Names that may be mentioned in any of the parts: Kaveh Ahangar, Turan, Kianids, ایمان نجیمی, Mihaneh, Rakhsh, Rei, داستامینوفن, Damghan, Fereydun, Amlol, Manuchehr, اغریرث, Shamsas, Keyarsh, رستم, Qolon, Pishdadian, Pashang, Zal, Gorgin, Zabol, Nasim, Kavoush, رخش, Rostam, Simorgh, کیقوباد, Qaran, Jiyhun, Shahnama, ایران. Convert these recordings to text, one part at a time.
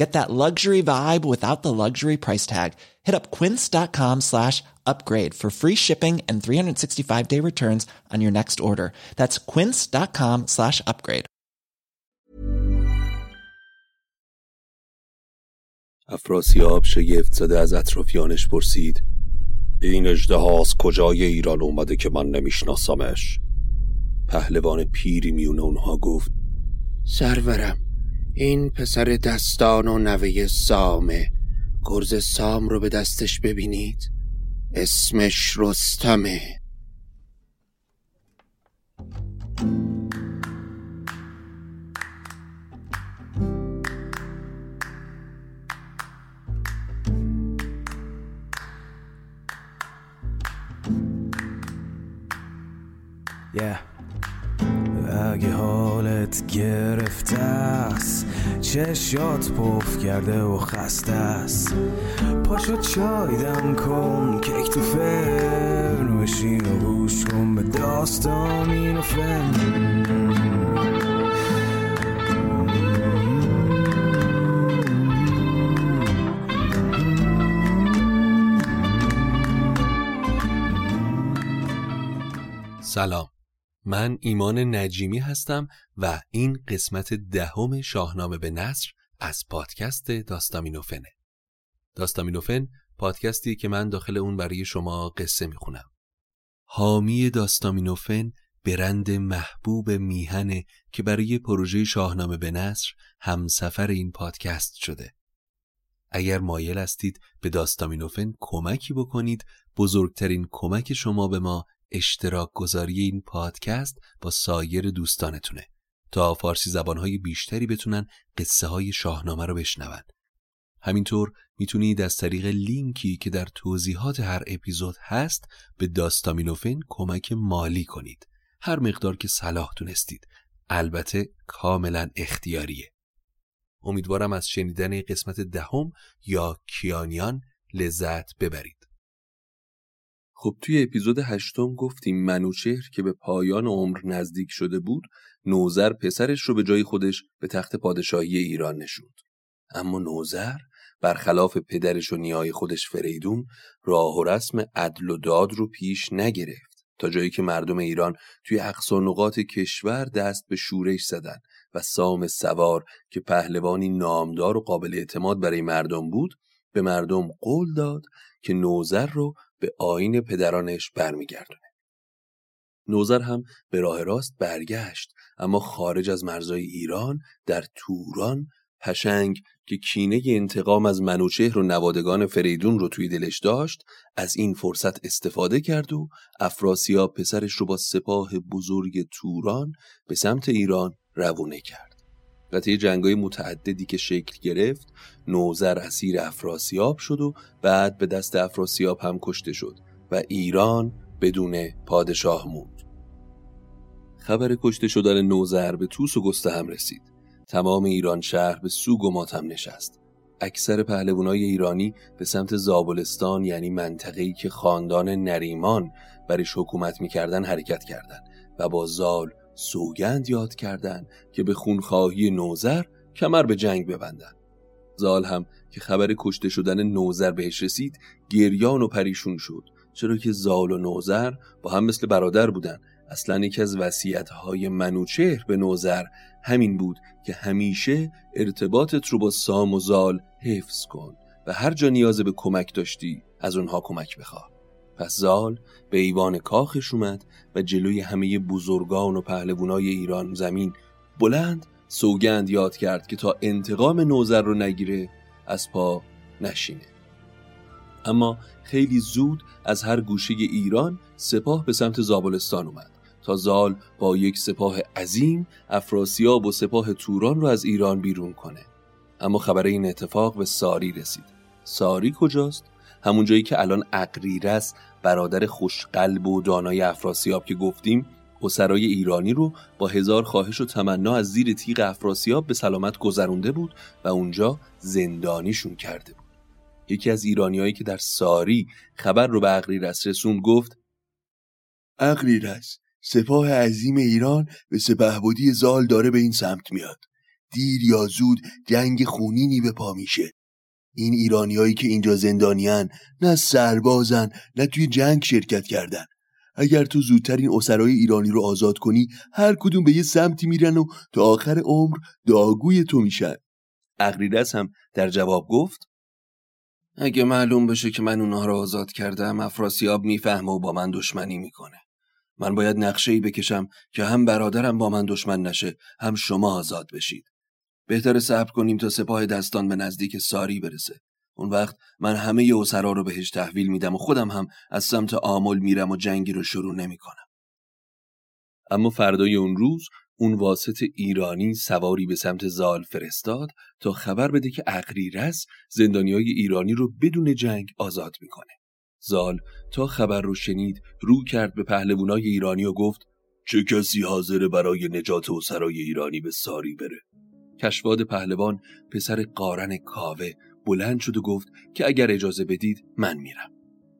Get that luxury vibe without the luxury price tag. Hit up quince.com/upgrade for free shipping and 365-day returns on your next order. That's quince.com/upgrade. افراسیاب شگفت زده از اطرافیانش پرسید: این اژدها از کجای ایران اومده که من نمیشناسمش؟ پهلوان پیری میون اونها گفت: سرورم، این پسر دستان و نوه سامه. گرز سام رو به دستش ببینید، اسمش رستمه. اگه حالت گرفته است، چشات پف کرده و خسته است، پاشو چای دم کن، کیک تو فرن بشین و گوش کن به داستانامینو فرن. سلام، من ایمان نجیمی هستم و این قسمت دهم شاهنامه به نثر از پادکست داستامینوفنه. داستامینوفن پادکستی که من داخل اون برای شما قصه میخونم. حامی داستامینوفن برند محبوب میهنه که برای پروژه شاهنامه به نثر همسفر این پادکست شده. اگر مایل هستید به داستامینوفن کمکی بکنید، بزرگترین کمک شما به ما اشتراک گذاری این پادکست با سایر دوستانتونه تا فارسی زبانهای بیشتری بتونن قصه های شاهنامه رو بشنون. همینطور میتونید از طریق لینکی که در توضیحات هر اپیزود هست به داستامینوفن کمک مالی کنید، هر مقدار که صلاح دونستید، البته کاملا اختیاریه. امیدوارم از شنیدن قسمت دهم یا کیانیان لذت ببرید. خب، توی اپیزود 8 گفتیم منوچهر که به پایان عمر نزدیک شده بود، نوذر پسرش رو به جای خودش به تخت پادشاهی ایران نشوند. اما نوذر برخلاف پدرش و نیای خودش فریدون، راه و رسم عدل و داد رو پیش نگرفت، تا جایی که مردم ایران توی اقصا نقاط کشور دست به شورش زدن و سام سوار که پهلوانی نامدار و قابل اعتماد برای مردم بود، به مردم قول داد که نوذر رو به آیین پدرانش برمیگردونه. نوذر هم به راه راست برگشت، اما خارج از مرزهای ایران در توران، پشنگ که کینه انتقام از منوچهر و نوادگان فریدون رو توی دلش داشت، از این فرصت استفاده کرد و افراسیاب پسرش رو با سپاه بزرگ توران به سمت ایران روانه کرد. و طی جنگ‌های متعددی که شکل گرفت، نوذر اسیر افراسیاب شد و بعد به دست افراسیاب هم کشته شد و ایران بدون پادشاه موند. خبر کشته شدن نوذر به توس و گستهم رسید. تمام ایران شهر به سوگ و ماتم نشست. اکثر پهلوانای ایرانی به سمت زابلستان، یعنی منطقه‌ای که خاندان نریمان برش حکومت می‌کردن، حرکت کردند و با زال، سوگند یاد کردند که به خونخواهی نوذر کمر به جنگ ببندند. زال هم که خبر کشته شدن نوذر بهش رسید گریان و پریشون شد، چرا که زال و نوذر با هم مثل برادر بودن. اصلا یکی از وصیت‌های منوچهر به نوذر همین بود که همیشه ارتباطت رو با سام و زال حفظ کن و هر جا نیاز به کمک داشتی از اونها کمک بخواه. پس زال به ایوان کاخش اومد و جلوی همه بزرگان و پهلوانای ایران زمین بلند سوگند یاد کرد که تا انتقام نوذر رو نگیره از پا نشینه. اما خیلی زود از هر گوشه ایران سپاه به سمت زابلستان اومد تا زال با یک سپاه عظیم افراسیاب و سپاه توران رو از ایران بیرون کنه. اما خبر این اتفاق به ساری رسید. ساری کجاست؟ همون جایی که الان اغریرث برادر خوشقلب و دانای افراسیاب که گفتیم اسرای ایرانی رو با هزار خواهش و تمنا از زیر تیغ افراسیاب به سلامت گذرونده بود و اونجا زندانیشون کرده بود. یکی از ایرانیایی که در ساری خبر رو به اغریرث رسون گفت: اغریرث، سپاه عظیم ایران به سپهبدی زال داره به این سمت میاد. دیر یا زود جنگ خونینی به پا میشه. این ایرانیایی که اینجا زندانیان نه سربازن نه توی جنگ شرکت کردن. اگر تو زودتر این اسرای ایرانی رو آزاد کنی هر کدوم به یه سمتی میرن و تا آخر عمر داغوی تو میشن. اغریرث هم در جواب گفت: اگه معلوم بشه که من اونها رو آزاد کردم افراسیاب میفهمه و با من دشمنی میکنه. من باید نقشه‌ای بکشم که هم برادرم با من دشمن نشه هم شما آزاد بشید. بهتره صبر کنیم تا سپاه دستان به نزدیک ساری برسه. اون وقت من همه اسرا رو بهش تحویل میدم و خودم هم از سمت آمل میرم و جنگی رو شروع نمیکنم. اما فردای اون روز اون واسط ایرانی سواری به سمت زال فرستاد تا خبر بده که اغریرث زندانیای ایرانی رو بدون جنگ آزاد میکنه. زال تا خبر رو شنید رو کرد به پهلوانای ایرانی و گفت: چه کسی حاضر برای نجات اسرای ایرانی به ساری بره؟ کشواد پهلوان پسر قارن کاوه بلند شد و گفت که اگر اجازه بدید من میرم.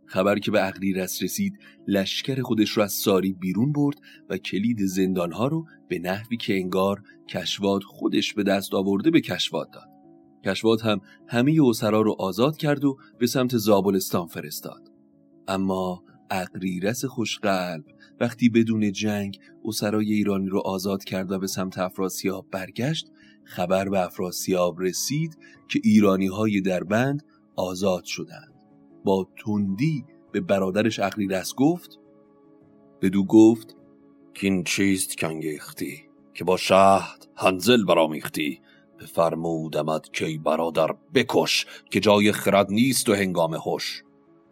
خبر که به اغریرث رسید لشکر خودش رو از ساری بیرون برد و کلید زندانها رو به نحوی که انگار کشواد خودش به دست آورده به کشواد داد. کشواد هم همه اسرا رو آزاد کرد و به سمت زابلستان فرستاد. اما اغریرث خوشقلب وقتی بدون جنگ اسرای ایرانی رو آزاد کرد و به سمت افراسیاب برگشت، خبر به افراسیاب رسید که ایرانی‌های دربند آزاد شدند. با تندی به برادرش اغریرث گفت: بدو گفت که این چیست که انگیختی که با شهد هنزل برامیختی؟ بفرمودمت که ای برادر بکش که جای خرد نیست و هنگام هوش.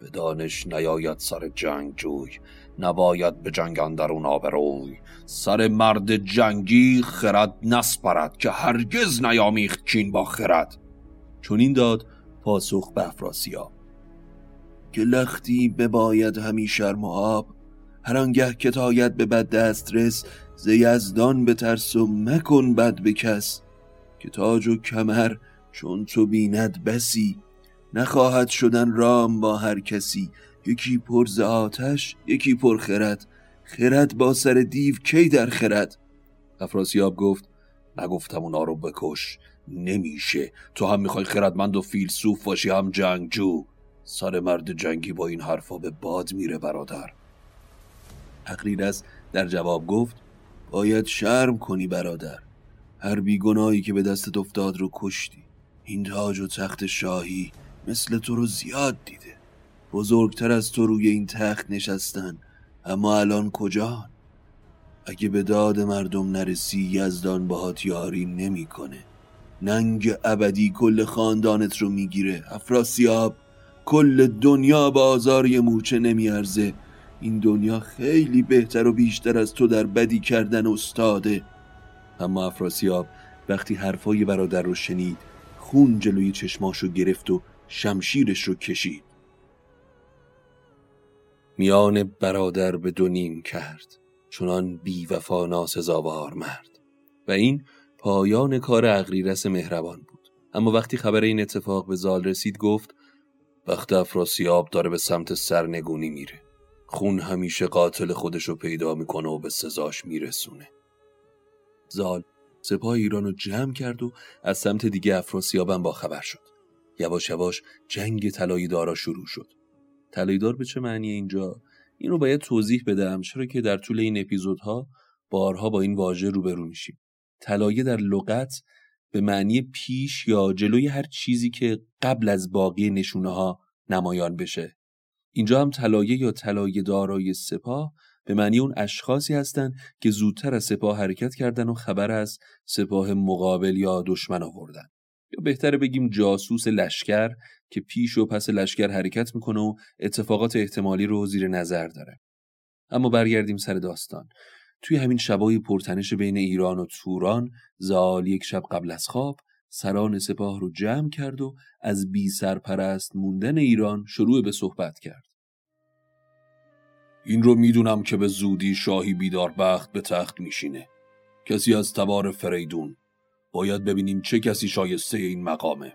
به دانش نیاید سر جنگ جوی، نباید به جنگ اندرون آبروی. سر مرد جنگی خرد نسپرد که هرگز نیامیخت چین با خرد. چون این داد پاسخ به افراسیاب که لختی بباید همی شرم و آب، هرانگه که تاید به بد دست رس، ز یزدان به ترس و مکن بد به کس. که تاج و کمر چون تو بیند بسی، نخواهد شدن رام با هر کسی. یکی پر ز آتش یکی پر خرد، خرد با سر دیو کی در خرد. افراسیاب گفت: نگفتم اونا رو بکش؟ نمیشه، تو هم میخوای خردمند و فیلسوف باشی هم جنگجو. سر مرد جنگی با این حرفا به باد میره برادر. اغریرث در جواب گفت: باید شرم کنی برادر، هر بیگناهی که به دستت افتاد رو کشتی. این تاج و تخت شاهی مثل تو رو زیاد دیده، بزرگتر از تو روی این تخت نشستن، اما الان کجا؟ اگه به داد مردم نرسی یزدان باهات یاری نمی کنه. ننگ ابدی کل خاندانت رو میگیره. افراسیاب، کل دنیا با آزار یه مورچه نمیارزه. این دنیا خیلی بهتر و بیشتر از تو در بدی کردن استاده. اما افراسیاب وقتی حرفای برادر رو شنید خون جلوی چشماشو گرفت و شمشیرش رو کشید. میان برادر به دو نیم کرد، چنان بی وفا ناسزاوار مرد. و این پایان کار اغریرث مهربان بود. اما وقتی خبر این اتفاق به زال رسید گفت: وقت افراسیاب داره به سمت سرنگونی میره، خون همیشه قاتل خودشو پیدا میکنه و به سزاش میرسونه. زال سپاه ایران رو جمع کرد و از سمت دیگه افراسیابم با خبر شد. یواش یواش جنگ طلاییدارا شروع شد. طلاییدار به چه معنی اینجا؟ این رو باید توضیح بدم، چرا که در طول این اپیزودها بارها با این واژه روبرو میشیم. طلایه در لغت به معنی پیش یا جلوی هر چیزی که قبل از باقی نشونه‌ها نمایان بشه. اینجا هم طلایه یا طلایه‌دارای سپاه به معنی اون اشخاصی هستند که زودتر از سپاه حرکت کردن و خبر از سپاه مقابل یا دشمن آوردن، یا بهتره بگیم جاسوس لشکر که پیش و پس لشکر حرکت میکنه و اتفاقات احتمالی رو زیر نظر داره. اما برگردیم سر داستان. توی همین شبای پرتنش بین ایران و توران، زال یک شب قبل از خواب سران سپاه رو جمع کرد و از بی سرپرست موندن ایران شروع به صحبت کرد. این رو میدونم که به زودی شاهی بیداربخت به تخت میشینه، کسی از تبار فریدون. باید ببینیم چه کسی شایسته این مقامه.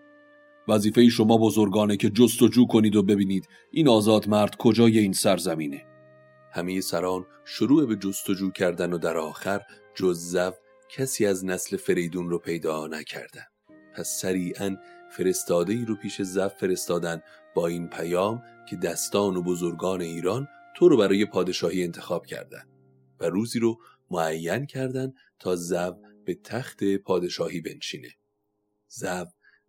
وظیفه شما بزرگانه که جستجو کنید و ببینید این آزاد مرد کجای این سرزمینه. همه سران شروع به جستجو کردن و در آخر جز زو کسی از نسل فریدون رو پیدا نکردن. پس سریعاً فرستاده‌ای رو پیش زو فرستادن با این پیام که دستان و بزرگان ایران تو رو برای پادشاهی انتخاب کردن و روزی رو معین کردن تا زو به تخت پادشاهی بنشینه. زو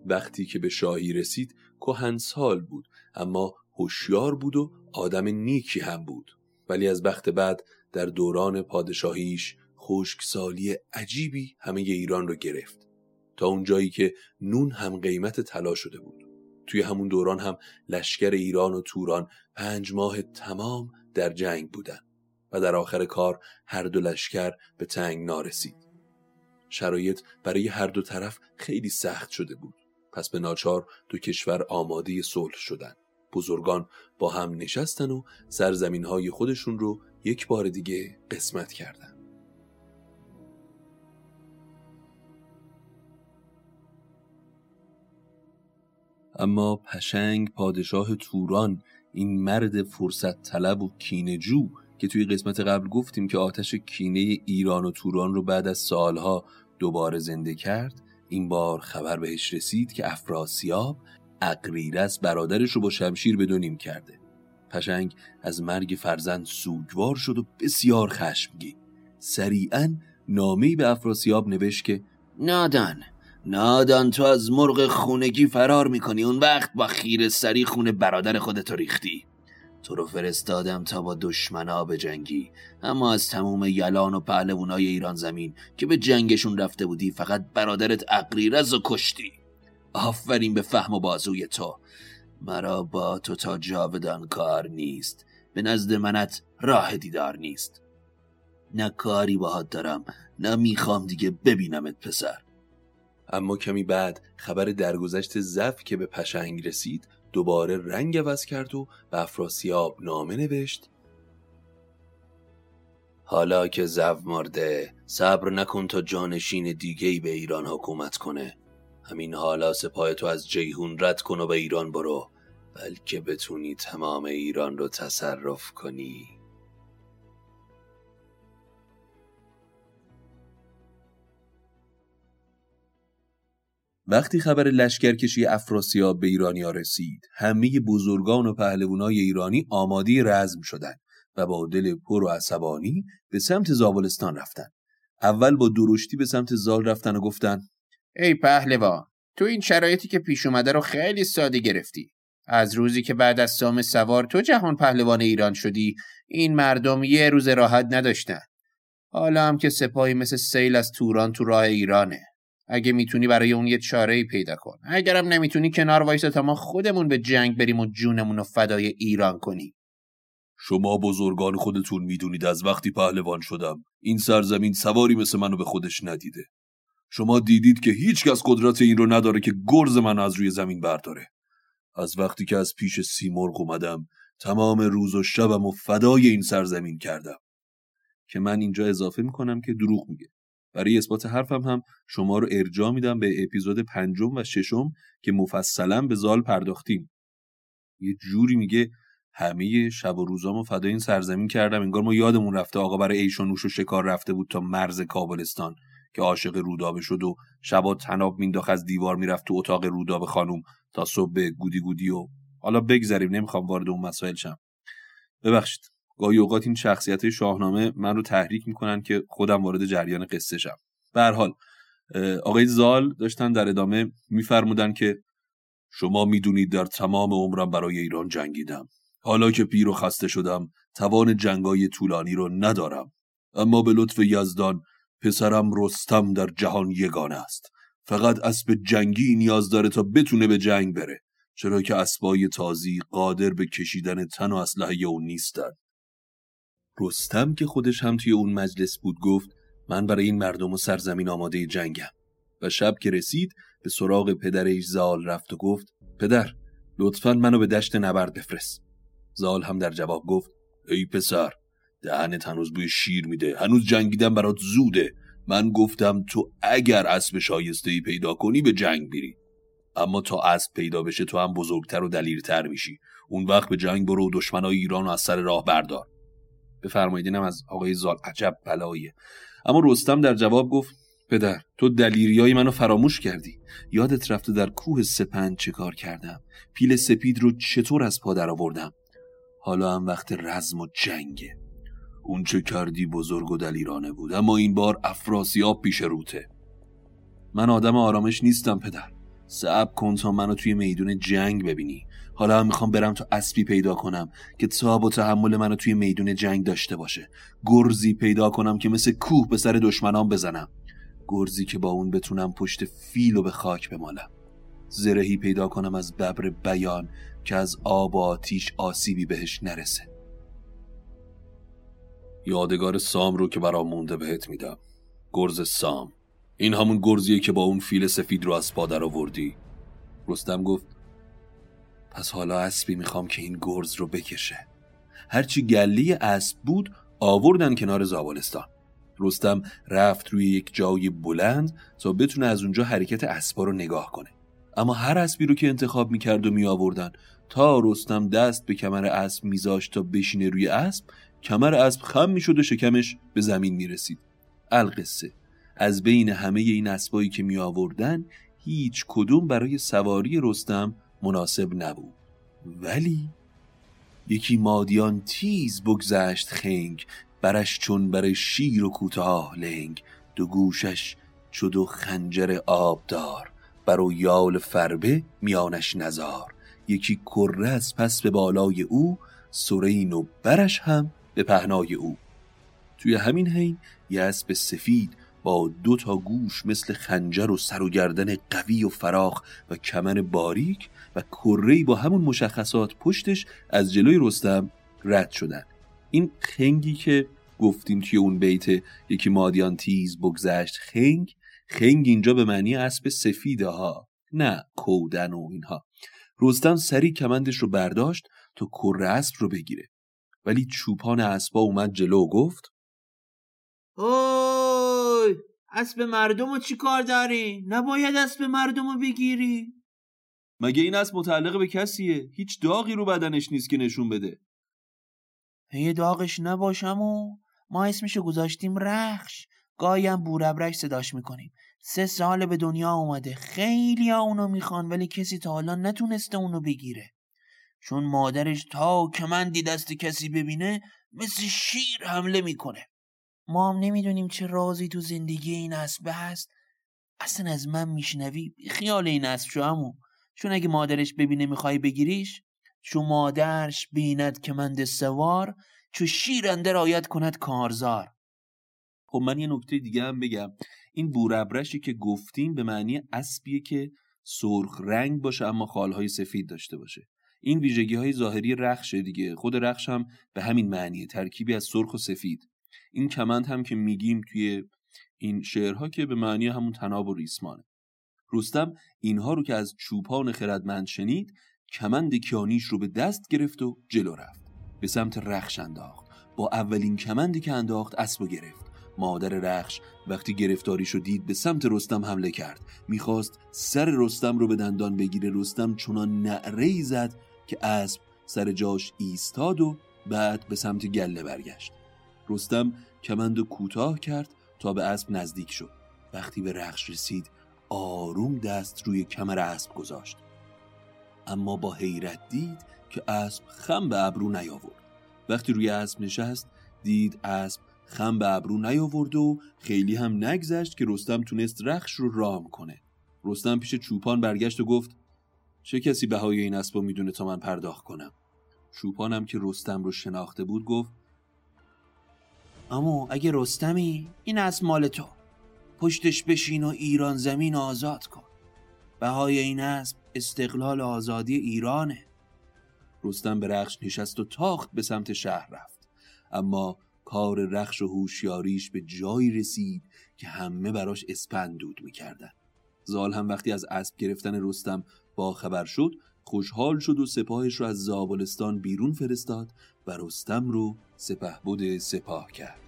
وقتی که به شاهی رسید کهنسال بود، اما هوشیار بود و آدم نیکی هم بود، ولی از بخت بعد در دوران پادشاهیش خشکسالی عجیبی همه ایران رو گرفت، تا اون جایی که نون هم قیمت طلا شده بود. توی همون دوران هم لشکر ایران و توران 5 ماه تمام در جنگ بودن و در آخر کار هر دو لشکر به تنگنا رسید. شرایط برای هر دو طرف خیلی سخت شده بود، پس به ناچار دو کشور آماده صلح شدن. بزرگان با هم نشستن و سرزمین‌های خودشون رو یک بار دیگه قسمت کردن. اما پشنگ پادشاه توران، این مرد فرصت طلب و کینه‌جو که توی قسمت قبل گفتیم که آتش کینه ایران و توران رو بعد از سالها دوباره زنده کرد، این بار خبر بهش رسید که افراسیاب اغریرز برادرش رو با شمشیر به دو نیم کرده. پشنگ از مرگ فرزند سوگوار شد و بسیار خشمگین. سریعاً نامه‌ای به افراسیاب نوشت که نادان تو از مرغ خونگی فرار میکنی، اون وقت با خیره سری خون برادر خودت ریختی. تو رو فرستادم تا با دشمنا بجنگی، اما از تمام یلان و پهلوانای ایران زمین که به جنگشون رفته بودی فقط برادرت اغریرز رو کشتی. آفرین به فهم و بازوی تو. مرا با تو تا جاودان کار نیست، به نزد منت راه دیدار نیست. نه کاری باهات دارم، نه میخوام دیگه ببینمت پسر. اما کمی بعد خبر درگذشت زو که به پشنگ رسید دوباره رنگ عوض کرد و به افراسیاب نامه نوشت: حالا که زو مرده صبر نکن تا جانشین دیگه‌ای به ایران حکومت کنه. همین حالا سپاه تو از جیهون رد کن و به ایران برو، بلکه بتونی تمام ایران رو تصرف کنی. وقتی خبر لشکرکشی افراسیاب به ایرانی‌ها رسید، همه بزرگان و پهلوانای ایرانی آماده رزم شدند و با دل پر و عصبانی به سمت زابلستان رفتند. اول با درشتی به سمت زال رفتن و گفتن: ای پهلوان، تو این شرایطی که پیش اومده رو خیلی ساده گرفتی. از روزی که بعد از سام سوار تو جهان پهلوان ایران شدی، این مردم یه روز راحت نداشتن. حالا هم که سپاهی مثل سیل از توران تو راه ایرانه. اگه میتونی برای اون یه چاره‌ای پیدا کن، اگرم نمیتونی کنار وایسا تا ما خودمون به جنگ بریم و جونمون رو فدای ایران کنیم. شما بزرگان خودتون میدونید از وقتی پهلوان شدم این سرزمین سواری مثل منو به خودش ندیده. شما دیدید که هیچکس قدرت این رو نداره که گرز من از روی زمین برداره. از وقتی که از پیش سیمرغ اومدم تمام روز و شبم و فدای این سرزمین کردم. که من اینجا اضافه میکنم که دروغ میگه. برای اثبات حرفم هم شما رو ارجاع میدم به اپیزود 5 و 6 که مفصلا به زال پرداختیم. یه جوری میگه همه شب و روزامو فدای این سرزمین کردم، انگار ما یادمون رفته آقا برای ایشانوش و شکار رفته بود تا مرز کابلستان که عاشق رودابه شد و شبا تناب مینداخت از دیوار میرفت تو اتاق رودابه خانم تا صبح گودی گودی. و حالا بگذریم، نمیخوام وارد اون مسائل شم. ببخشید، گاهی اوقات این شخصیت‌های شاهنامه من رو تحریک میکنن که خودم وارد جریان قصه شم. به هر حال آقای زال داشتن در ادامه میفرمودن که شما میدونید در تمام عمرم برای ایران جنگیدم. حالا که پیر و خسته شدم توان جنگای طولانی رو ندارم، اما به لطف یزدان پسرم رستم در جهان یگانه است. فقط اسب جنگی نیاز داره تا بتونه به جنگ بره، چرا که اسبای تازی قادر به کشیدن تن و اسلحه اون نیستن. رستم که خودش هم توی اون مجلس بود گفت من برای این مردم و سرزمین آماده جنگم. و شب که رسید به سراغ پدرش زال رفت و گفت پدر لطفاً منو به دشت نبرد بفرست. زال هم در جواب گفت ای پسر، دهنت هنوز بوی شیر میده، هنوز جنگیدن برات زوده. من گفتم تو اگر اسب شایسته‌ای پیدا کنی به جنگ میری، اما تا اسب پیدا بشه تو هم بزرگتر و دلیرتر میشی. اون وقت به جنگ برو و دشمنای ایرانو از سر راه بردار. بفرمایید اینم از آقای زال. عجب بلاییه. اما رستم در جواب گفت پدر تو دلیریای منو فراموش کردی. یادت رفته در کوه سپند چه کار کردم، پیل سپید رو چطور از پا در آوردم. حالا هم وقت رزم و جنگه. اون چه کردی بزرگ و دلیرانه بود، اما این بار افراسیاب پیش روته. من آدم آرامش نیستم پدر، صبر کن تا منو توی میدون جنگ ببینی. حالا هم میخوام برم تا اسبی پیدا کنم که تاب و تحمل منو توی میدون جنگ داشته باشه. گرزی پیدا کنم که مثل کوه به سر دشمنام بزنم، گرزی که با اون بتونم پشت فیل و به خاک بمالم. زرهی پیدا کنم از ببر بیان که از آب و آتیش آسیبی بهش نرسه. یادگار سام رو که برام مونده بهت میدم. گرز سام این همون گرزیه که با اون فیل سفید رو از پا در آوردی. رستم گفت پس حالا اسبی میخوام که این گرز رو بکشه. هرچی گلی اسب بود آوردن کنار زابلستان. رستم رفت روی یک جای بلند تا بتونه از اونجا حرکت اسبا رو نگاه کنه، اما هر اسبی رو که انتخاب میکرد و میآوردن. تا رستم دست به کمر اسب میذاشت تا بشینه روی اسب، کمر اسب خم میشد و شکمش به زمین میرسید. القصه از بین همه این اسبایی که میآوردن هیچ کدوم برای سواری رستم مناسب نبود. ولی یکی مادیان تیز بگذشت خنگ، برش چون بر شیر و کوتاه لنگ. دو گوشش شد و خنجر آبدار، بر و یال فربه میانش نزار. یکی کره از پس به بالای او، سرین و برش هم به پهنای او. توی همین حین یه اسب سفید با دو تا گوش مثل خنجر و سر و گردن قوی و فراخ و کمر باریک و کره‌ای با همون مشخصات پشتش از جلوی رستم رد شدن. این خنگی که گفتیم توی اون بیت یکی مادیان تیز بگذشت خنگ، خنگ اینجا به معنی اسب سفیده ها، نه کودن و اینها. رستم سری کمندش رو برداشت تا کره اسب رو بگیره، ولی چوپان اسبا اومد جلو و گفت اوی اسب مردم رو چی کار داری؟ نباید اسب مردم رو بگیری. مگه این اسب متعلق به کسیه؟ هیچ داغی رو بدنش نیست که نشون بده. یه داغش نباشم و ما اسمشو گذاشتیم رخش، گاهی هم بوربرش صداش میکنیم. 3 سال به دنیا اومده، خیلی ها اونو میخوان ولی کسی تا حالا نتونسته اونو بگیره، چون مادرش تا کمندی دست کسی ببینه مثل شیر حمله میکنه. ما هم نمیدونیم چه رازی تو زندگی این اسب هست. اصلا از من میشنوی خیال این اسب شو عمو، چون اگه مادرش ببینه میخوای بگیریش، چو مادرش بیند کمند سوار، چو شیر اندر آید کند کارزار. خب من یه نکته دیگه هم بگم. این بورابرشی که گفتیم به معنی اسبیه که سرخ رنگ باشه اما خالهای سفید داشته باشه. این ویژگی های ظاهری رخشه دیگه. خود رخش هم به همین معنیه، ترکیبی از سرخ و سفید. این کمند هم که میگیم توی این شعرها که به معنی همون تناب و ریسمانه. رستم اینها رو که از چوپان خردمند شنید، کمند کیانیش رو به دست گرفت و جلو رفت، به سمت رخش انداخت. با اولین کمندی که انداخت اسبو گرفت. مادر رخش وقتی گرفتاریشو دید به سمت رستم حمله کرد، میخواست سر رستم رو به دندان بگیره. رستم چنان نعره‌ای زد که اسب سر جاش ایستاد و بعد به سمت گله برگشت. رستم کمند کوتاه کرد تا به اسب نزدیک شد. وقتی به رخش رسید آروم دست روی کمر اسب گذاشت، اما با حیرت دید که اسب خم به ابرو نیاورد. وقتی روی اسب نشست دید اسب خم به ابرو نیاورد و خیلی هم نگذشت که رستم تونست رخش رو رام کنه. رستم پیش چوپان برگشت و گفت چه کسی بهای این اسبو میدونه تا من پرداخت کنم؟ چوپانم که رستم رو شناخته بود گفت اما اگه رستمی این اسب مال تو، پشتش بشین و ایران زمین آزاد کن. بهای این اسب استقلال آزادی ایرانه. رستم به رخش نشست و تاخت به سمت شهر رفت، اما کار رخش و هوشیاریش به جایی رسید که همه براش اسپندود میکردن. زال هم وقتی از اسب گرفتن رستم با خبر شد خوشحال شد و سپاهش رو از زابلستان بیرون فرستاد و رستم رو سپهبد سپاه کرد.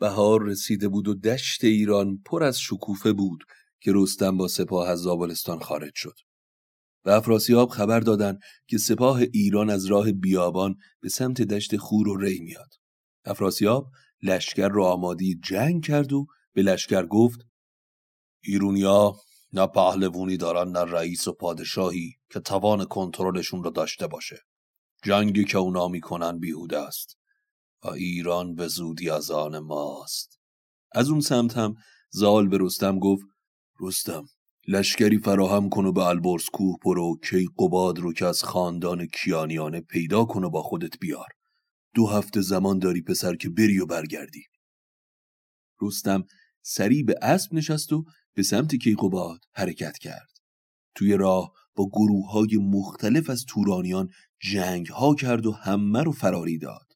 بهار رسیده بود و دشت ایران پر از شکوفه بود که رستم با سپاه از زابلستان خارج شد. و افراسیاب خبر دادن که سپاه ایران از راه بیابان به سمت دشت خور و ری میاد. افراسیاب لشکر را آماده جنگ کرد و به لشکر گفت ایرونیا نه پهلوانی دارن نه رئیس و پادشاهی که توان کنترلشون را داشته باشه. جنگی که اونا میکنن بیهوده است و ایران به زودی از آن ماست. از اون سمت هم زال به رستم گفت رستم لشکری فراهم کن و به البرز کوه برو، کیقباد رو که از خاندان کیانیانه پیدا کن و با خودت بیار. 2 هفته زمان داری پسر که بری و برگردی. رستم سری به اسب نشست و به سمت کیقباد حرکت کرد. توی راه با گروه‌های مختلف از تورانیان جنگ‌ها کرد و همه رو فراری داد.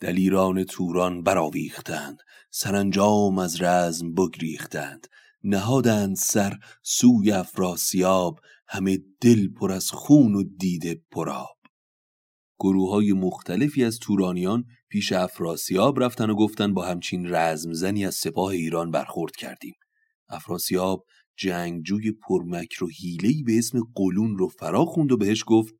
دلیران توران براویختند، سرانجام از رزم بگریختند، نهادند سر سوی افراسیاب، همه دل پر از خون و دیده پرآب. گروه‌های مختلفی از تورانیان پیش افراسیاب رفتن و گفتن با همچین رزمزنی از سپاه ایران برخورد کردیم. افراسیاب جنگجوی پرمکر و حیله‌ای به اسم قولون رو فرا خوند و بهش گفت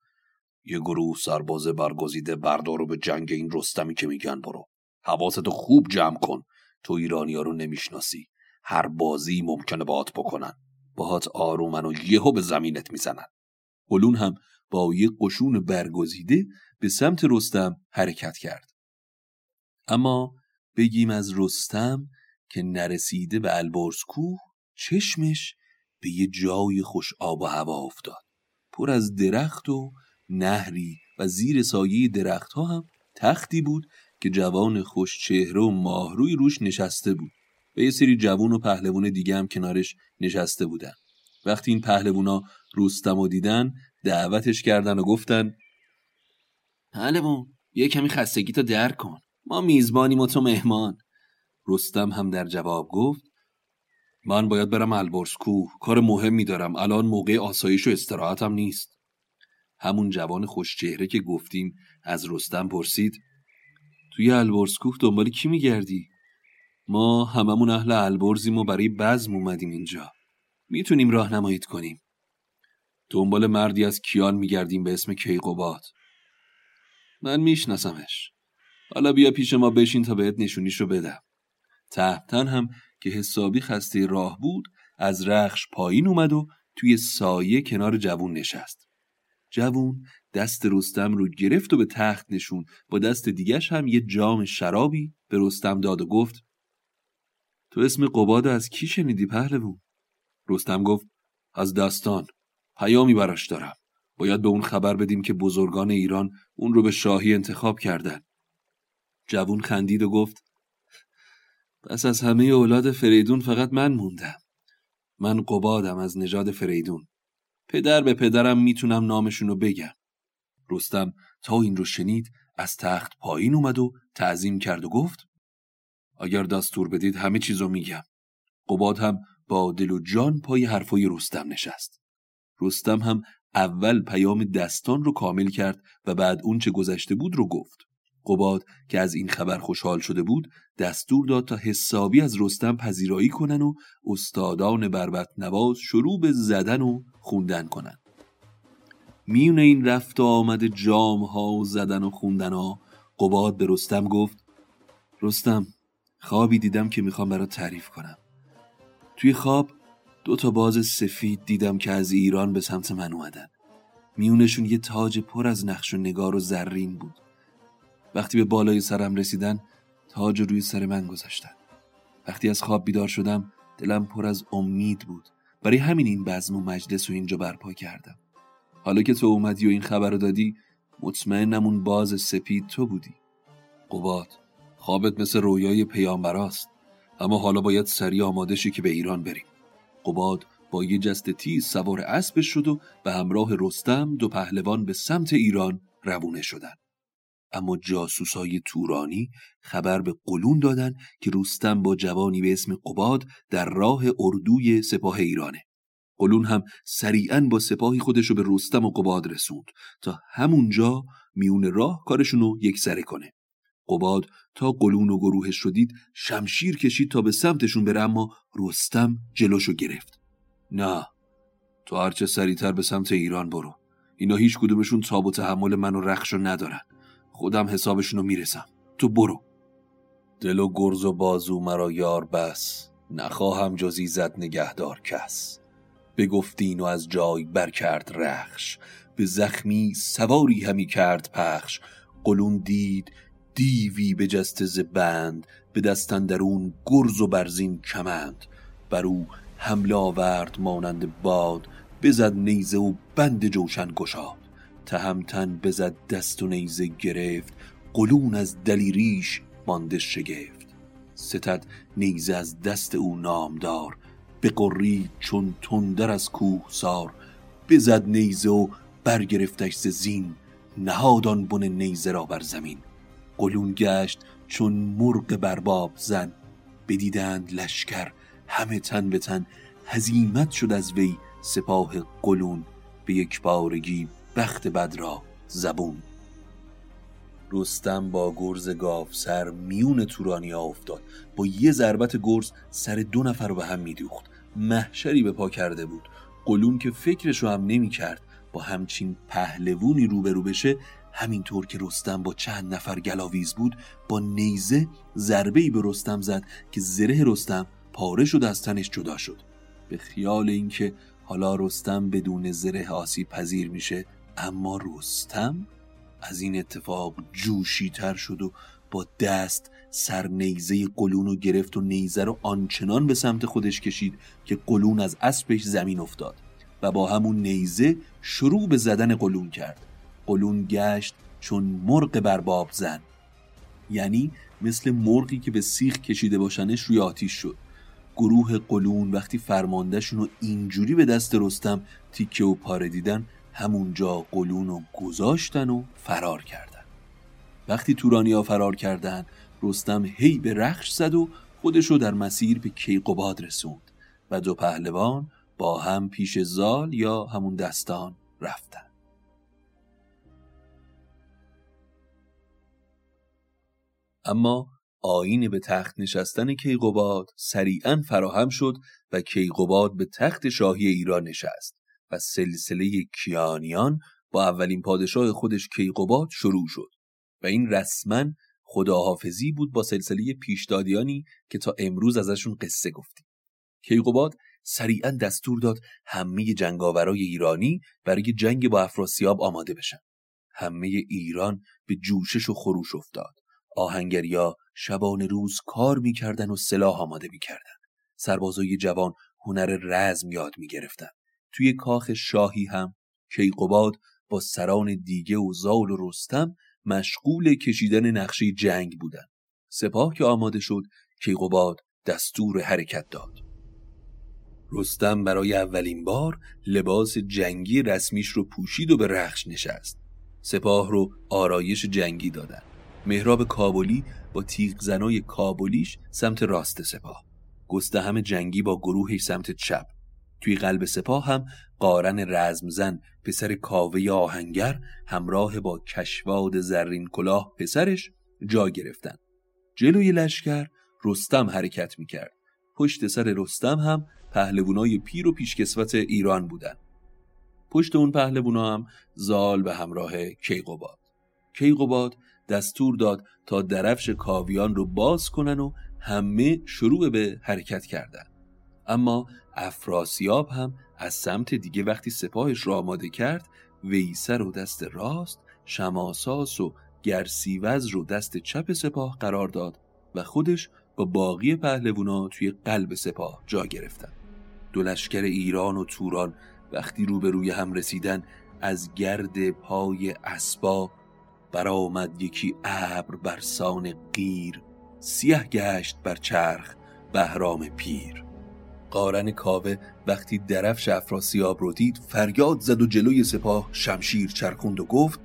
یه گروه سرباز برگزیده بردارو به جنگ این رستمی که میگن برو. حواستو خوب جمع کن، تو ایرانی‌ها رو نمیشناسی، هر بازی ممکنه باهات بکنن، باهات آرومن و یهو به زمینت میزنن. قلون هم با یه قشون برگزیده به سمت رستم حرکت کرد. اما بگیم از رستم که نرسیده به البرز کوه چشمش به یه جای خوش آب و هوا افتاد، پر از درخت و نهری و زیر سایه درخت ها هم تختی بود که جوان خوش چهره و ماهروی روش نشسته بود و یه سری جوان و پهلوان دیگه هم کنارش نشسته بودن. وقتی این پهلوانا رستم رو دیدن دعوتش کردن و گفتن پهلوان یه کمی خستگی تا در کن، ما میزبانیم و تو مهمان. رستم هم در جواب گفت من باید برم البرز کوه، کار مهمی دارم، الان موقع آسایش و استراحتم نیست. همون جوان خوشچهره که گفتیم از رستم پرسید توی البرز کوه دنبال کی میگردی؟ ما هممون اهل البرزیم و برای بزم اومدیم اینجا، میتونیم راهنماییت کنیم. دنبال مردی از کیان میگردیم به اسم کیقباد، من میشناسمش، حالا بیا پیش ما بشین تا بهت نشونیشو بدم. تهمتن هم که حسابی خسته راه بود از رخش پایین اومد و توی سایه کنار جوون نشست. جوون دست رستم رو گرفت و به تخت نشون، با دست دیگش هم یه جام شرابی به رستم داد و گفت تو اسم قباد از کی شنیدی پهلوان؟ رستم گفت از داستان، پیامی براش دارم، باید به اون خبر بدیم که بزرگان ایران اون رو به شاهی انتخاب کردن. جوون خندید و گفت پس از همه اولاد فریدون فقط من موندم. من قبادم از نژاد فریدون، پدر به پدرم میتونم نامشون رو بگم. رستم تا این رو شنید از تخت پایین اومد و تعظیم کرد و گفت اگر دستور بدید همه چیزو میگم. قباد هم با دل و جان پای حرفای رستم نشست. رستم هم اول پیام دستان رو کامل کرد و بعد اون چه گذشته بود رو گفت. قباد که از این خبر خوشحال شده بود دستور داد تا حسابی از رستم پذیرایی کنن و استادان بربط نواز شروع به زدن و خوندن کنن. میون این رفت آمد جام ها و زدن و خوندن ها قباد به رستم گفت رستم خوابی دیدم که میخوام برات تعریف کنم. توی خواب 2 باز سفید دیدم که از ایران به سمت من اومدن. میونشون یه تاج پر از نقش و نگار و زرین بود. وقتی به بالای سرم رسیدن تاج روی سر من گذاشتن. وقتی از خواب بیدار شدم دلم پر از امید بود. برای همین این بزم و مجلس و اینجا برپا کردم. حالا که تو اومدی و این خبر رو دادی مطمئنم اون باز سپید تو بودی. قباد خوابت مثل رویای پیامبراست، اما حالا باید سریع آماده شی که به ایران بریم. قباد با یه جست تیز سوار اسب شد و به همراه رستم 2 پهلوان به سمت ایران روونه شدند. اما جاسوسای تورانی خبر به قلون دادن که رستم با جوانی به اسم قباد در راه اردوی سپاه ایرانه. قلون هم سریعاً با سپاهی خودشو به رستم و قباد رسوند تا همونجا میون راه کارشونو یکسره کنه. قباد تا قلون و گروهش رو دید شمشیر کشید تا به سمتشون بره، اما رستم جلوشو گرفت. نه، تو هرچه سریعتر به سمت ایران برو. اینا هیچ کدومشون تاب و تحمل من و رخشو ندارن. خودم حسابشونو میرسم. تو برو. دل و گرز و بازو مرا یار بس، نخواهم جز ایزد نگهدار کس. بگفتین و از جای برکرد رخش، به زخمی سواری همی کرد پخش. قلون دید دیوی به جستز بند، به دست اندرون گرز و برزین کمند. بر او حمله آورد مانند باد، بزد نیزه و بند جوشن گشاد. تهمتن بزد دست و نیزه گرفت، قلون از دلیریش مانده شگفت. ستد نیزه از دست او نامدار، بقرید چون تندر از کوه سار. بزد نیزه و برگرفتش ز زین، نهادان بن نیزه را بر زمین. قلون گشت چون مرغ برباب زن، بدیدند لشکر همه تن به تن. هزیمت شد از وی سپاه قلون، به یک بارگی بخت بد را زبون. رستم با گرز گاو سر میون تورانیا افتاد. با یه ضربت گرز سر 2 رو به هم میدوخت. محشری به پا کرده بود. قلون که فکرشو هم نمی کرد با همچین پهلوونی روبرو بشه، همینطور که رستم با چند نفر گلاویز بود با نیزه ضربه‌ای به رستم زد که زره رستم پاره شد، از تنش جدا شد. به خیال اینکه حالا رستم بدون زره آسیب پذیر میشه، اما رستم از این اتفاق جوشی تر شد و با دست سر نیزه قلون رو گرفت و نیزه رو آنچنان به سمت خودش کشید که قلون از اسبش زمین افتاد و با همون نیزه شروع به زدن قلون کرد. قلون گشت چون مرغ برباب زن، یعنی مثل مرغی که به سیخ کشیده باشنش روی آتیش شد. گروه قلون وقتی فرماندهشون رو اینجوری به دست رستم تیکه و پاره دیدن، همونجا قلون رو گذاشتن و فرار کردن. وقتی تورانیا فرار کردن، رستم هی به رخش زد و خودشو در مسیر به کیقوباد رسوند و 2 پهلوان با هم پیش زال یا همون دستان رفتن. اما آیین به تخت نشستن کیقوباد سریعاً فراهم شد و کیقوباد به تخت شاهی ایران نشست و سلسله کیانیان با اولین پادشاه خودش کیقوباد شروع شد و این رسماً خداحافظی بود با سلسله پیشدادیانی که تا امروز ازشون قصه گفتیم. کیقوباد سریعاً دستور داد همه جنگاورای ایرانی برای جنگ با افراسیاب آماده بشن. همه ایران به جوشش و خروش افتاد. آهنگریا شبان روز کار می‌کردن و سلاح آماده می‌کردن. سربازای جوان هنر رزم یاد می‌گرفتن. توی کاخ شاهی هم کیقوباد با سران دیگه و زال و رستم مشغول کشیدن نقشه جنگ بودن. سپاه که آماده شد، کیقوباد دستور حرکت داد. رستم برای اولین بار لباس جنگی رسمیش رو پوشید و به رخش نشست. سپاه رو آرایش جنگی دادن. مهراب کابولی با تیغ زنای کابولیش سمت راست سپاه، گستهم جنگی با گروهش سمت چپ. توی قلب سپاه هم قارن رزمزن پسر کاوه آهنگر همراه با کشواد زرین کلاه پسرش جا گرفتن. جلوی لشکر رستم حرکت میکرد. پشت سر رستم هم پهلوانای پیر و پیشکسوت ایران بودن. پشت اون پهلوانا هم زال به همراه کیقوباد. کیقوباد دستور داد تا درفش کاویان رو باز کنن و همه شروع به حرکت کردن. اما افراسیاب هم از سمت دیگه وقتی سپاهش رو آماده کرد، ویسه رو دست راست، شماساس و گرسیوز رو دست چپ سپاه قرار داد و خودش با باقی پهلوانا توی قلب سپاه جا گرفتن. دو لشکر ایران و توران وقتی روبروی هم رسیدن، از گرد پای اسبا برآمد یکی ابر برسان قیر، سیاه گشت بر چرخ بهرام پیر. قارن کاوه وقتی درفش افراسیاب رو دید، فریاد زد و جلوی سپاه شمشیر چرخوند و گفت: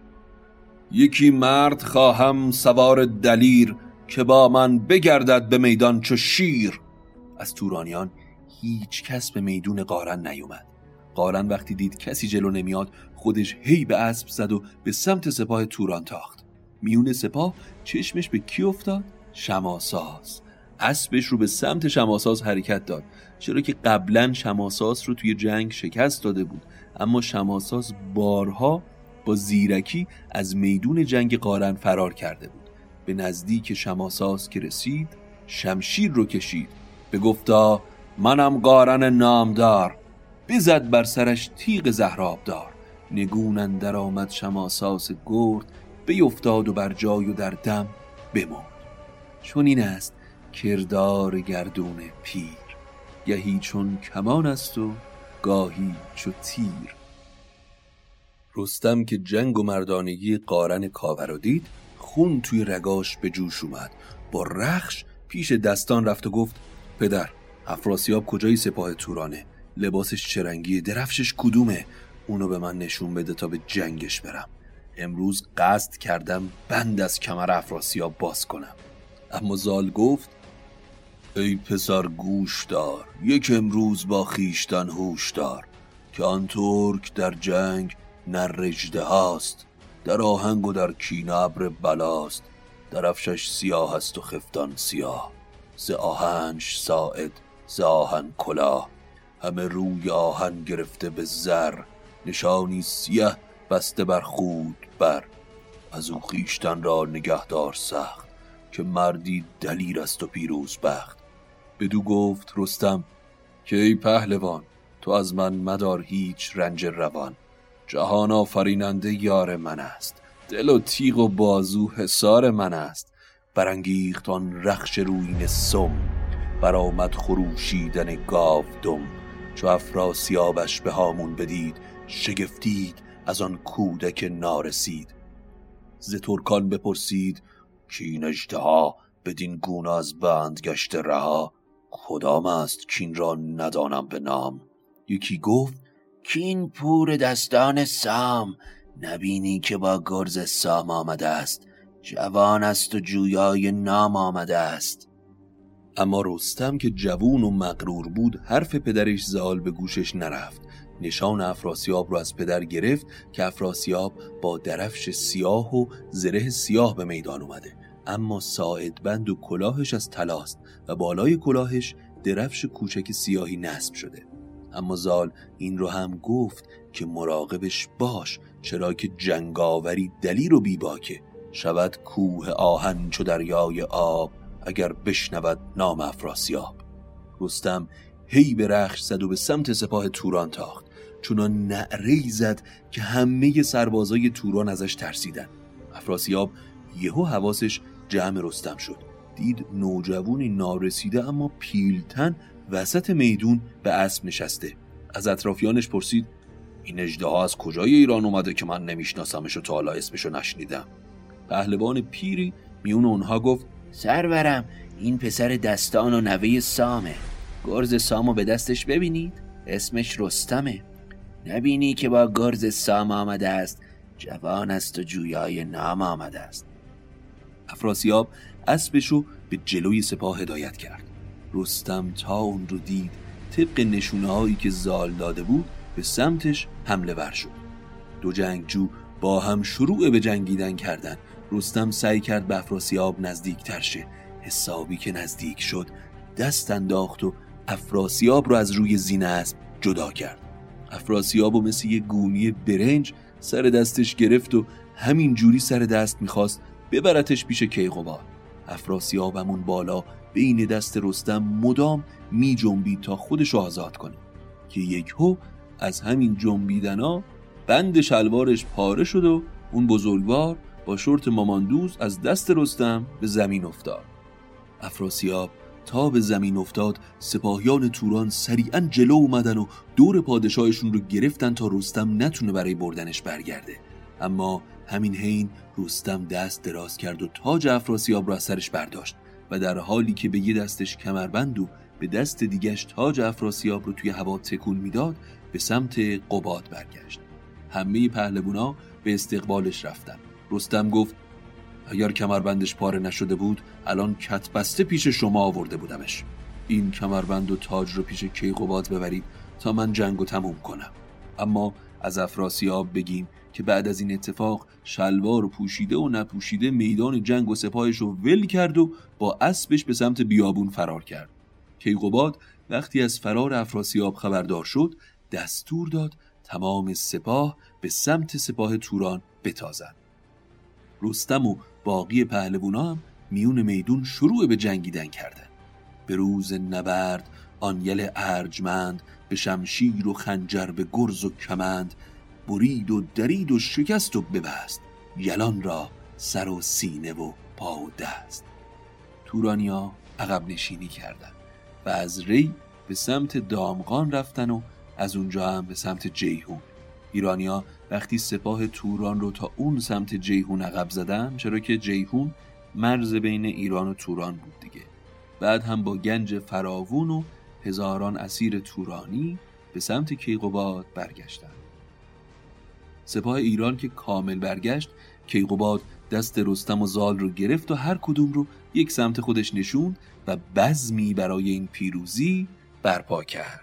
یکی مرد خواهم سوار دلیر، که با من بگردد به میدان چو شیر. از تورانیان هیچ کس به میدون قارن نیومد. قارن وقتی دید کسی جلو نمیاد، خودش هی به اسب زد و به سمت سپاه توران تاخت. میون سپاه چشمش به کی افتاد؟ شماساس. اسبش رو به سمت شماساس حرکت داد، چرا که قبلا شماساس رو توی جنگ شکست داده بود. اما شماساس بارها با زیرکی از میدون جنگ قارن فرار کرده بود. به نزدیک شماساس که رسید، شمشیر رو کشید، به گفتا: منم قارن نامدار. بزد بر سرش تیغ زهرابدار. نگون اندر آمد شماساس گرد، بیفتاد و بر جای و در دم بمرد. چون این است کردار گردون پیر، گهی چون کمان است و گاهی چو تیر. رستم که جنگ و مردانگی قارن کاوه رو دید، خون توی رگاش به جوش اومد. با رخش پیش دستان رفت و گفت: پدر، افراسیاب کجای سپاه تورانه؟ لباسش چرنگیه؟ درفشش کدومه؟ اونو به من نشون بده تا به جنگش برم. امروز قصد کردم بند از کمر افراسیاب باز کنم. اما زال گفت: ای پسر گوش دار، یک امروز با خیشتن هوش دار، که آن ترک در جنگ نر رجده هاست، در آهنگ و در کینه ابر بلاست، درفشش سیاه است و خفتان سیاه، ز آهنش ساعد ز آهن کلاه، همه روی آهن گرفته به زر، نشانی سیه بسته بر خود بر، از او خیشتن را نگهدار سخت، که مردی دلیر است و پیروز بخت. بدو گفت رستم که ای پهلوان، تو از من مدار هیچ رنج روان، جهان آفریننده یار من است، دل و تیغ و بازو حصار من است. برانگیخت آن رخش رویین سم، برآمد خروشیدن گاو دم، چو افراسیابش به هامون بدید، شگفتید از آن کودک نارسید. ز ترکان بپرسید کین اژدها، بدین گونه از بند گشته رها، کدام است کین را ندانم به نام. یکی گفت: کین پور دستان سام، نبینی که با گرز سام آمده است، جوان است و جویای نام آمده است. اما رستم که جوون و مغرور بود، حرف پدرش زال به گوشش نرفت. نشان افراسیاب رو از پدر گرفت که افراسیاب با درفش سیاه و زره سیاه به میدان اومده، اما ساعد بند و کلاهش از طلاست و بالای کلاهش درفش کوچک سیاهی نصب شده. اما زال این رو هم گفت که مراقبش باش، چرا که جنگاوری دلیر و بیباکه، شود کوه آهن چو دریای آب، اگر بشنود نام افراسیاب. رستم هی به رخش زد و به سمت سپاه توران تاخت. چنان نعره‌ای زد که همه سربازای توران ازش ترسیدن. افراسیاب یهو حواسش جمع رستم شد، دید نوجوانی نارسیده اما پیلتن وسط میدون به اسب نشسته. از اطرافیانش پرسید: این اژدها از کجای ایران اومده که من نمیشناسمش و تا حالا اسمشو نشنیدم؟ پهلوان پیری میون اونها گفت: سرورم، این پسر دستان و نوه سامه. گرز سامو به دستش ببینید، اسمش رستمه. نبینی که با گرز سام آمده است، جوان است و جویای نام آمده است. افراسیاب اسبشو به جلوی سپاه هدایت کرد. رستم تا اون رو دید طبق نشونهایی که زال داده بود به سمتش حمله ور شد. دو جنگجو با هم شروع به جنگیدن کردند. رستم سعی کرد به افراسیاب نزدیک‌تر شه. حسابی که نزدیک شد دست انداخت و افراسیاب رو از روی زین اسب جدا کرد. افراسیاب و مثل یه گونی برنج سر دستش گرفت و همین جوری سر دست میخواست ببرتش پیش کیقوباد. افراسیاب همون بالا بین دست رستم مدام می جنبید تا خودش رو آزاد کنه که یک هو از همین جنبیدنا بند شلوارش پاره شد و اون بزرگوار با شورت ماماندوز از دست رستم به زمین افتاد. افراسیاب تا به زمین افتاد سپاهیان توران سریعا جلو اومدن و دور پادشاهشون رو گرفتن تا رستم نتونه برای بردنش برگرده. اما همین حین رستم دست دراز کرد و تاج افراسیاب رو از سرش برداشت و در حالی که به یه دستش کمربند و به دست دیگش تاج افراسیاب رو توی هوا تکون میداد به سمت قباد برگشت. همه پهلوانا به استقبالش رفتن. رستم گفت اگر کمربندش پاره نشده بود الان کت بسته پیش شما آورده بودمش. این کمربند و تاج رو پیش کیقوباد ببرید تا من جنگو تموم کنم. اما از افراسیاب بگیم که بعد از این اتفاق شلوار پوشیده و نپوشیده میدان جنگ و سپاهش رو ول کرد و با اسبش به سمت بیابون فرار کرد. کیقوباد وقتی از فرار افراسیاب خبردار شد دستور داد تمام سپاه به سمت سپاه توران بتازند. رستم و باقی پهلوانا هم میون میدون شروع به جنگیدن کردند. به روز نبرد آنیل ارجمند به شمشیر و خنجر به گرز و کمند برید و درید و شکست و ببست یلان را سر و سینه و پا و دست. تورانیا عقب نشینی کردند و از ری به سمت دامغان رفتن و از اونجا هم به سمت جیهون. ایرانیا وقتی سپاه توران رو تا اون سمت جیهون عقب زدن چرا که جیهون مرز بین ایران و توران بود دیگه، بعد هم با گنج فراوون و هزاران اسیر تورانی به سمت کیقوباد برگشتن. سپاه ایران که کامل برگشت کیقوباد دست رستم و زال رو گرفت و هر کدوم رو یک سمت خودش نشوند و بزمی برای این پیروزی برپا کرد.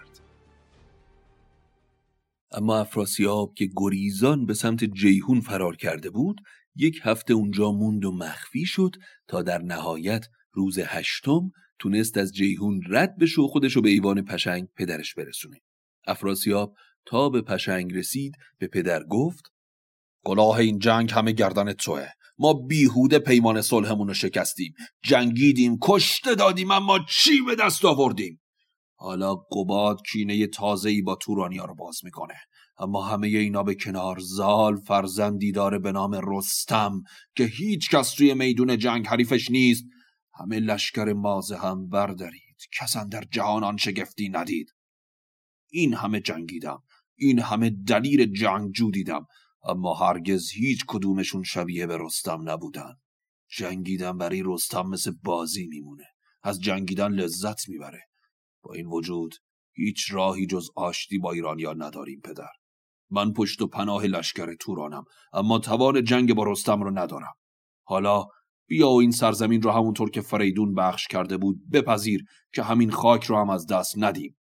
اما افراسیاب که گریزان به سمت جیهون فرار کرده بود یک هفته اونجا موند و مخفی شد تا در نهایت روز 8 تونست از جیهون رد بشه و خودشو به ایوان پشنگ پدرش برسونه. افراسیاب تا به پشنگ رسید به پدر گفت کلاه این جنگ همه گردن توه. ما بیهوده پیمان صلحمون رو شکستیم، جنگیدیم، کشته دادیم، اما چی به دست آوردیم؟ حالا قباد کینه تازه‌ای با تورانیا رو باز میکنه. اما همه اینا به کنار، زال فرزندی داره به نام رستم که هیچ کس توی میدون جنگ حریفش نیست. همه لشکر مازه هم بردارید، کس اندر جهان آن شگفتی ندید. این همه جنگیدم، این همه دلیر جنگجو دیدم، اما هرگز هیچ کدومشون شبیه به رستم نبودن. جنگیدن برای رستم مثل بازی میمونه، از جنگیدن لذت میبره. با این وجود هیچ راهی جز آشتی با ایرانیا نداریم پدر. من پشت و پناه لشکر تورانم، اما توان جنگ با رستم رو ندارم. حالا بیا و این سرزمین رو همونطور که فریدون بخش کرده بود بپذیر که همین خاک رو هم از دست ندیم.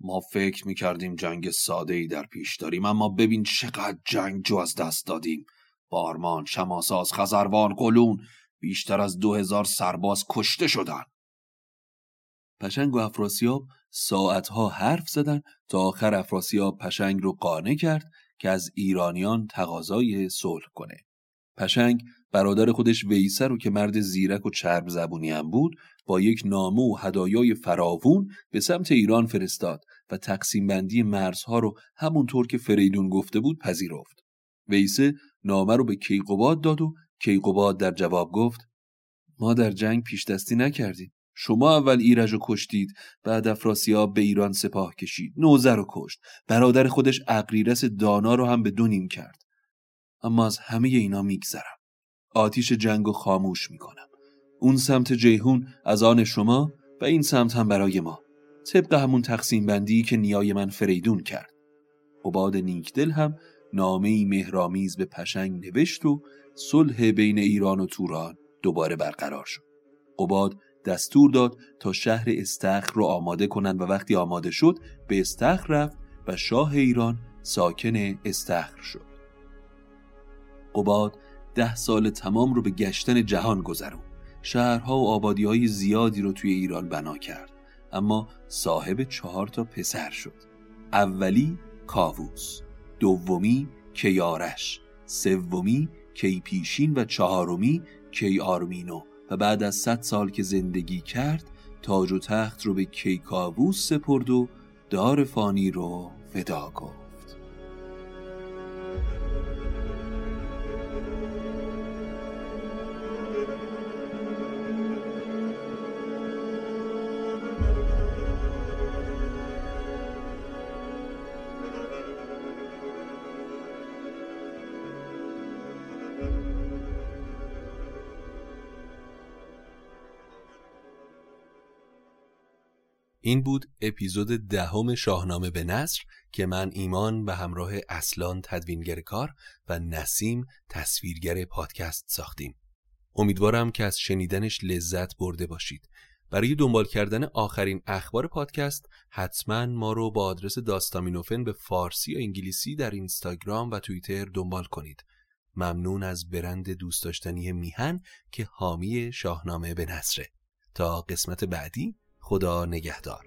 ما فکر میکردیم جنگ ساده‌ای در پیش داریم، اما ببین چقدر جنگجو از دست دادیم. بارمان، شماساس، خزروان، قلون، بیشتر از 2000 سرباز کشته شدن. پشنگ و افراسیاب ساعتها حرف زدن تا آخر افراسیاب پشنگ رو قانع کرد که از ایرانیان تقاضای صلح کنه. پشنگ برادر خودش ویسه رو که مرد زیرک و چرب زبونی هم بود با یک نامه و هدایای فراوون به سمت ایران فرستاد و تقسیم بندی مرزها رو همونطور که فریدون گفته بود پذیرفت. ویسه نامه رو به کیقوباد داد و کیقوباد در جواب گفت ما در جنگ پیش دستی نکردیم. شما اول ایرج رو کشتید، بعد افراسیاب به ایران سپاه کشید، نوذر رو کشت، برادر خودش اغریرث دانا رو هم به 2 کرد. اما از همه اینا میگذرم، آتیش جنگو خاموش میکنم. اون سمت جیهون از آن شما و این سمت هم برای ما، طبق همون تقسیم بندی که نیای من فریدون کرد. قباد نیکدل هم نامه‌ای مهرآمیز به پشنگ نوشت و صلح بین ایران و توران دوباره برقرار شد. قباد دستور داد تا شهر استخر رو آماده کنند و وقتی آماده شد به استخر رفت و شاه ایران ساکن استخر شد. قباد 10 سال تمام رو به گشتن جهان گذروند. شهرها و آبادی‌های زیادی رو توی ایران بنا کرد. اما صاحب 4 پسر شد. اولی کاووس، دومی کیارش، سومی کیپیشین و چهارمی کیارمینو و بعد از 100 سال که زندگی کرد تاج و تخت رو به کیکاووس سپرد و دار فانی رو فدا کرد. این بود اپیزود 10 شاهنامه به نثر که من ایمان به همراه اصلان تدوینگر کار و نسیم تصویرگر پادکست ساختیم. امیدوارم که از شنیدنش لذت برده باشید. برای دنبال کردن آخرین اخبار پادکست حتما ما رو با آدرس داستامینوفن به فارسی و انگلیسی در اینستاگرام و توییتر دنبال کنید. ممنون از برند دوست داشتنی میهن که حامی شاهنامه به نثره. تا قسمت بعدی، خدا نگهدار.